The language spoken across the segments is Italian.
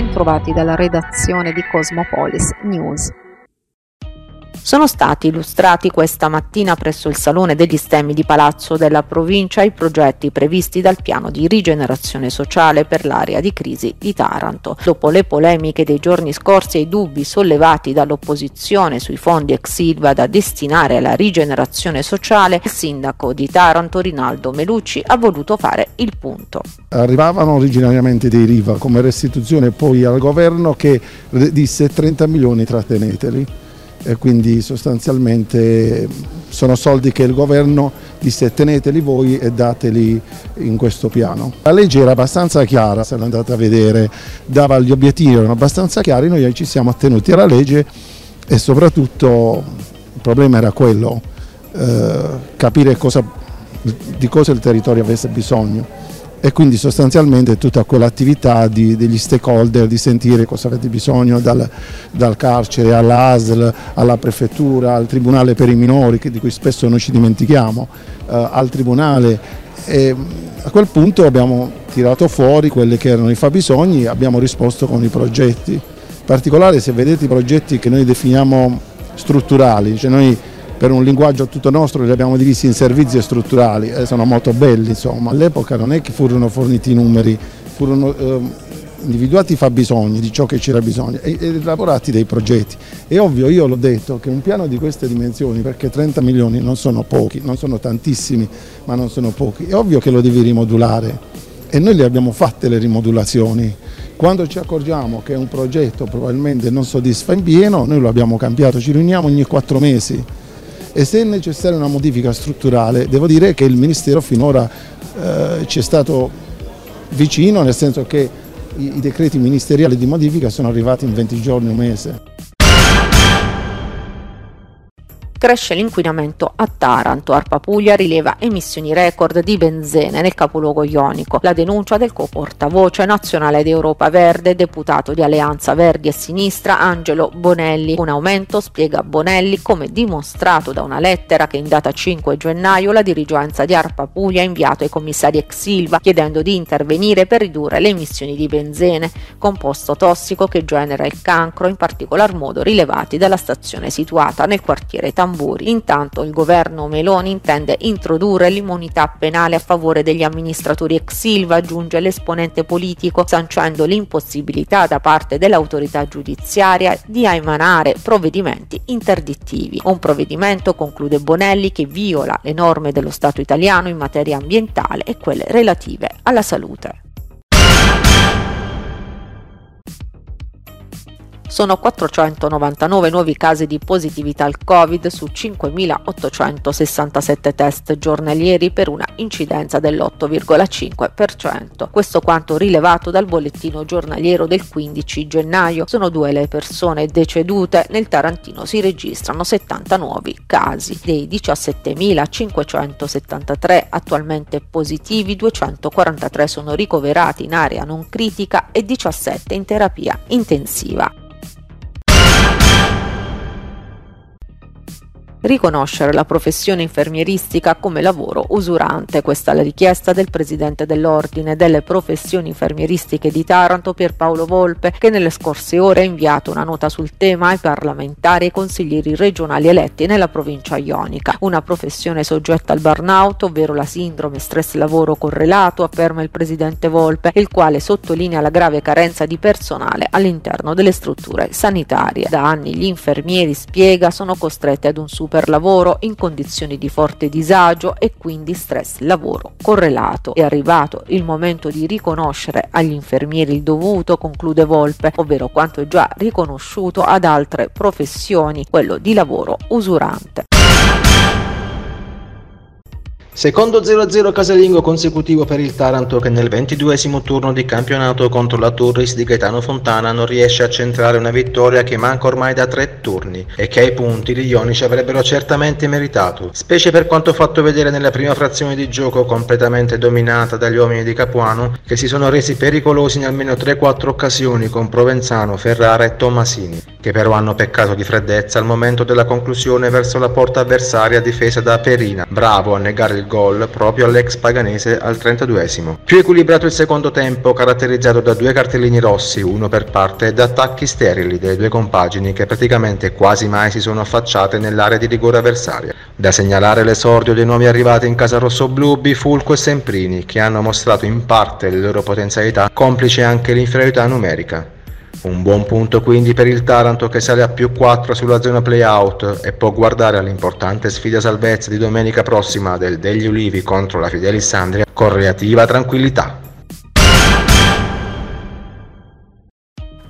bentrovati dalla redazione di Cosmopolis News. Sono stati illustrati questa mattina presso il Salone degli Stemmi di Palazzo della Provincia i progetti previsti dal piano di rigenerazione sociale per l'area di crisi di Taranto. Dopo le polemiche dei giorni scorsi e i dubbi sollevati dall'opposizione sui fondi ex Silva da destinare alla rigenerazione sociale, il sindaco di Taranto Rinaldo Melucci ha voluto fare il punto. Arrivavano originariamente dei Riva come restituzione poi al governo che disse 30 milioni tratteneteli. E quindi sostanzialmente sono soldi che il governo disse teneteli voi e dateli in questo piano. La legge era abbastanza chiara, se l'andate a vedere, dava gli obiettivi, erano abbastanza chiari, noi ci siamo attenuti alla legge e soprattutto il problema era quello, capire di cosa il territorio avesse bisogno e quindi sostanzialmente tutta quell'attività degli stakeholder di sentire cosa avete bisogno dal carcere all'ASL, alla prefettura, al tribunale per i minori di cui spesso noi ci dimentichiamo, al tribunale e a quel punto abbiamo tirato fuori quelli che erano i fabbisogni e abbiamo risposto con i progetti. In particolare se vedete i progetti che noi definiamo strutturali, cioè noi per un linguaggio tutto nostro li abbiamo divisi in servizi strutturali, sono molto belli insomma. All'epoca non è che furono forniti i numeri, furono individuati i fabbisogni di ciò che c'era bisogno e elaborati dei progetti. È ovvio, io l'ho detto, che un piano di queste dimensioni, perché 30 milioni non sono pochi, non sono tantissimi, ma non sono pochi, è ovvio che lo devi rimodulare e noi le abbiamo fatte le rimodulazioni. Quando ci accorgiamo che un progetto probabilmente non soddisfa in pieno, noi lo abbiamo cambiato, ci riuniamo ogni 4 mesi. E se è necessaria una modifica strutturale, devo dire che il Ministero finora ci è stato vicino, nel senso che i decreti ministeriali di modifica sono arrivati in 20 giorni, un mese. Cresce l'inquinamento a Taranto, Arpa Puglia rileva emissioni record di benzene nel capoluogo ionico. La denuncia del co-portavoce nazionale di Europa Verde, deputato di Alleanza Verdi e Sinistra, Angelo Bonelli. Un aumento, spiega Bonelli, come dimostrato da una lettera che in data 5 gennaio la dirigenza di Arpa Puglia ha inviato ai commissari ex Silva chiedendo di intervenire per ridurre le emissioni di benzene, composto tossico che genera il cancro, in particolar modo rilevati dalla stazione situata nel quartiere Tampolu. Intanto il governo Meloni intende introdurre l'immunità penale a favore degli amministratori ex Silva, aggiunge l'esponente politico, sancendo l'impossibilità da parte dell'autorità giudiziaria di emanare provvedimenti interdittivi. Un provvedimento, conclude Bonelli, che viola le norme dello Stato italiano in materia ambientale e quelle relative alla salute. Sono 499 nuovi casi di positività al Covid su 5.867 test giornalieri per una incidenza dell'8,5%. Questo quanto rilevato dal bollettino giornaliero del 15 gennaio. Sono 2 le persone decedute. Nel Tarantino si registrano 70 nuovi casi. Dei 17.573 attualmente positivi, 243 sono ricoverati in area non critica e 17 in terapia intensiva. Riconoscere la professione infermieristica come lavoro usurante. Questa è la richiesta del presidente dell'Ordine delle professioni infermieristiche di Taranto, Pierpaolo Volpe, che nelle scorse ore ha inviato una nota sul tema ai parlamentari e consiglieri regionali eletti nella provincia ionica. Una professione soggetta al burnout, ovvero la sindrome stress lavoro correlato, afferma il presidente Volpe, il quale sottolinea la grave carenza di personale all'interno delle strutture sanitarie. Da anni gli infermieri, spiega, sono costretti ad un per lavoro in condizioni di forte disagio e quindi stress lavoro correlato. È arrivato il momento di riconoscere agli infermieri il dovuto, conclude Volpe, ovvero quanto è già riconosciuto ad altre professioni, quello di lavoro usurante. Secondo 0-0 casalingo consecutivo per il Taranto che nel 22esimo turno di campionato contro la Turris di Gaetano Fontana non riesce a centrare una vittoria che manca ormai da 3 turni e che ai punti gli ionici avrebbero certamente meritato, specie per quanto fatto vedere nella prima frazione di gioco completamente dominata dagli uomini di Capuano che si sono resi pericolosi in almeno 3-4 occasioni con Provenzano, Ferrara e Tommasini, che però hanno peccato di freddezza al momento della conclusione verso la porta avversaria difesa da Perina, bravo a negare il gol proprio all'ex paganese al 32esimo. Più equilibrato il secondo tempo, caratterizzato da due cartellini rossi, uno per parte, e da attacchi sterili delle due compagini che praticamente quasi mai si sono affacciate nell'area di rigore avversaria. Da segnalare l'esordio dei nuovi arrivati in casa rossoblu, Bifulco e Semprini, che hanno mostrato in parte le loro potenzialità, complice anche l'inferiorità numerica. Un buon punto quindi per il Taranto, che sale a +4 sulla zona play-out e può guardare all'importante sfida salvezza di domenica prossima del Degli Ulivi contro la Fidelis Andria con relativa tranquillità.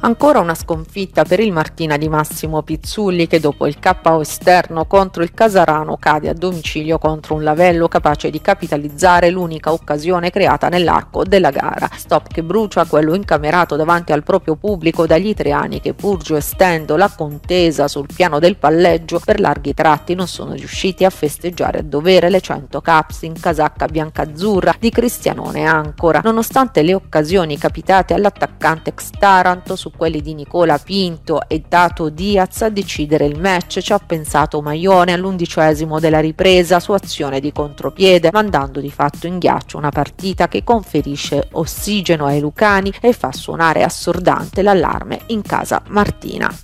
Ancora una sconfitta per il Martina di Massimo Pizzulli, che dopo il KO esterno contro il Casarano cade a domicilio contro un Lavello capace di capitalizzare l'unica occasione creata nell'arco della gara. Stop che brucia quello incamerato davanti al proprio pubblico dagli italiani, che pur gestendo la contesa sul piano del palleggio per larghi tratti non sono riusciti a festeggiare a dovere le 100 caps in casacca biancazzurra di Cristianone Ancora, nonostante le occasioni capitate all'attaccante ex Taranto. Su quelli di Nicola Pinto e Tato Diaz a decidere il match ci ha pensato Maione all'11° della ripresa su azione di contropiede, mandando di fatto in ghiaccio una partita che conferisce ossigeno ai lucani e fa suonare assordante l'allarme in casa Martina.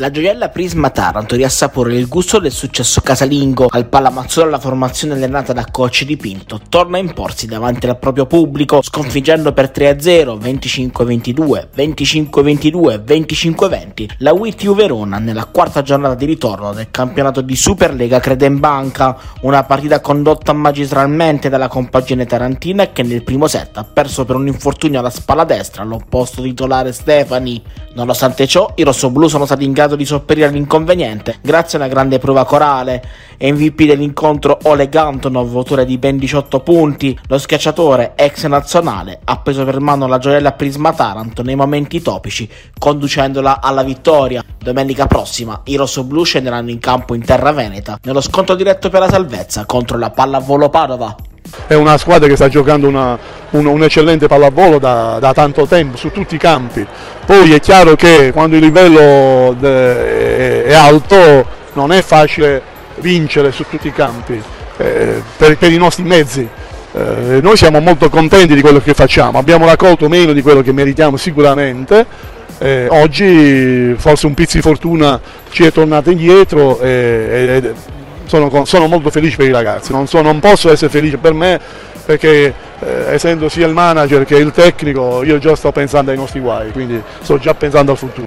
La gioiella Prisma Taranto riassapora il gusto del successo casalingo. Al Palamazzola la formazione allenata da coach Di Pinto torna a imporsi davanti al proprio pubblico, sconfiggendo per 3-0, 25-22, 25-22, 25-20 la UITU Verona nella quarta giornata di ritorno del campionato di Superlega Credenbanca. Una partita condotta magistralmente dalla compagine tarantina, che nel primo set ha perso per un infortunio alla spalla destra all'opposto titolare Stefani. Nonostante ciò, i rossoblù sono stati in grado di sopperire all'inconveniente grazie a una grande prova Corale. MVP dell'incontro Oleg Antonov, autore di ben 18 punti, lo schiacciatore ex nazionale ha preso per mano la gioiella Prisma Taranto nei momenti topici, conducendola alla vittoria. Domenica prossima i rossoblù scenderanno in campo in terra veneta nello scontro diretto per la salvezza contro la Pallavolo Padova. È una squadra che sta giocando un eccellente pallavolo da tanto tempo su tutti i campi. Poi è chiaro che quando il livello è alto non è facile vincere su tutti i campi per i nostri mezzi. Noi siamo molto contenti di quello che facciamo, abbiamo raccolto meno di quello che meritiamo sicuramente. Oggi forse un pizzico di fortuna ci è tornato indietro e sono molto felice per i ragazzi, non posso essere felice per me perché essendo sia il manager che il tecnico io già sto pensando ai nostri guai, quindi sto già pensando al futuro.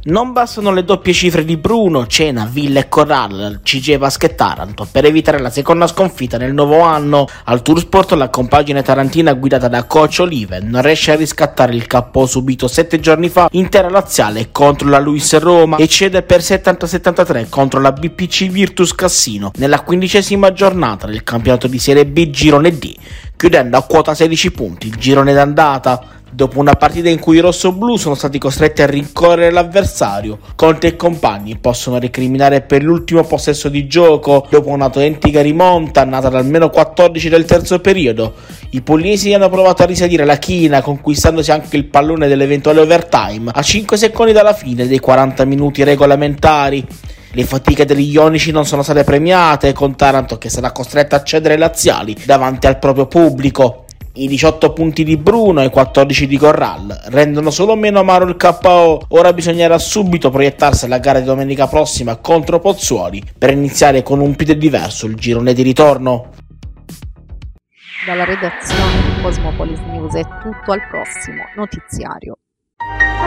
Non bastano le doppie cifre di Bruno, Cena, Villa e Corral al CG Basket Taranto per evitare la seconda sconfitta nel nuovo anno. Al Tursport la compagine tarantina guidata da coach Olive non riesce a riscattare il KO subito 7 giorni fa in terra laziale contro la Luis Roma e cede per 70-73 contro la BPC Virtus Cassino nella 15ª giornata del campionato di Serie B Girone D, chiudendo a quota 16 punti il girone d'andata. Dopo una partita in cui i rossoblù sono stati costretti a rincorrere l'avversario, Conte e compagni possono recriminare per l'ultimo possesso di gioco. Dopo un'autentica rimonta nata dal meno 14 del terzo periodo, i pugliesi hanno provato a risalire la china, conquistandosi anche il pallone dell'eventuale overtime a 5 secondi dalla fine dei 40 minuti regolamentari. Le fatiche degli ionici non sono state premiate, con Taranto che sarà costretta a cedere ai laziali davanti al proprio pubblico. I 18 punti di Bruno e i 14 di Corral rendono solo meno amaro il KO. Ora bisognerà subito proiettarsi alla gara di domenica prossima contro Pozzuoli per iniziare con un piede diverso il girone di ritorno. Dalla redazione di Cosmopolis News è tutto, al prossimo notiziario.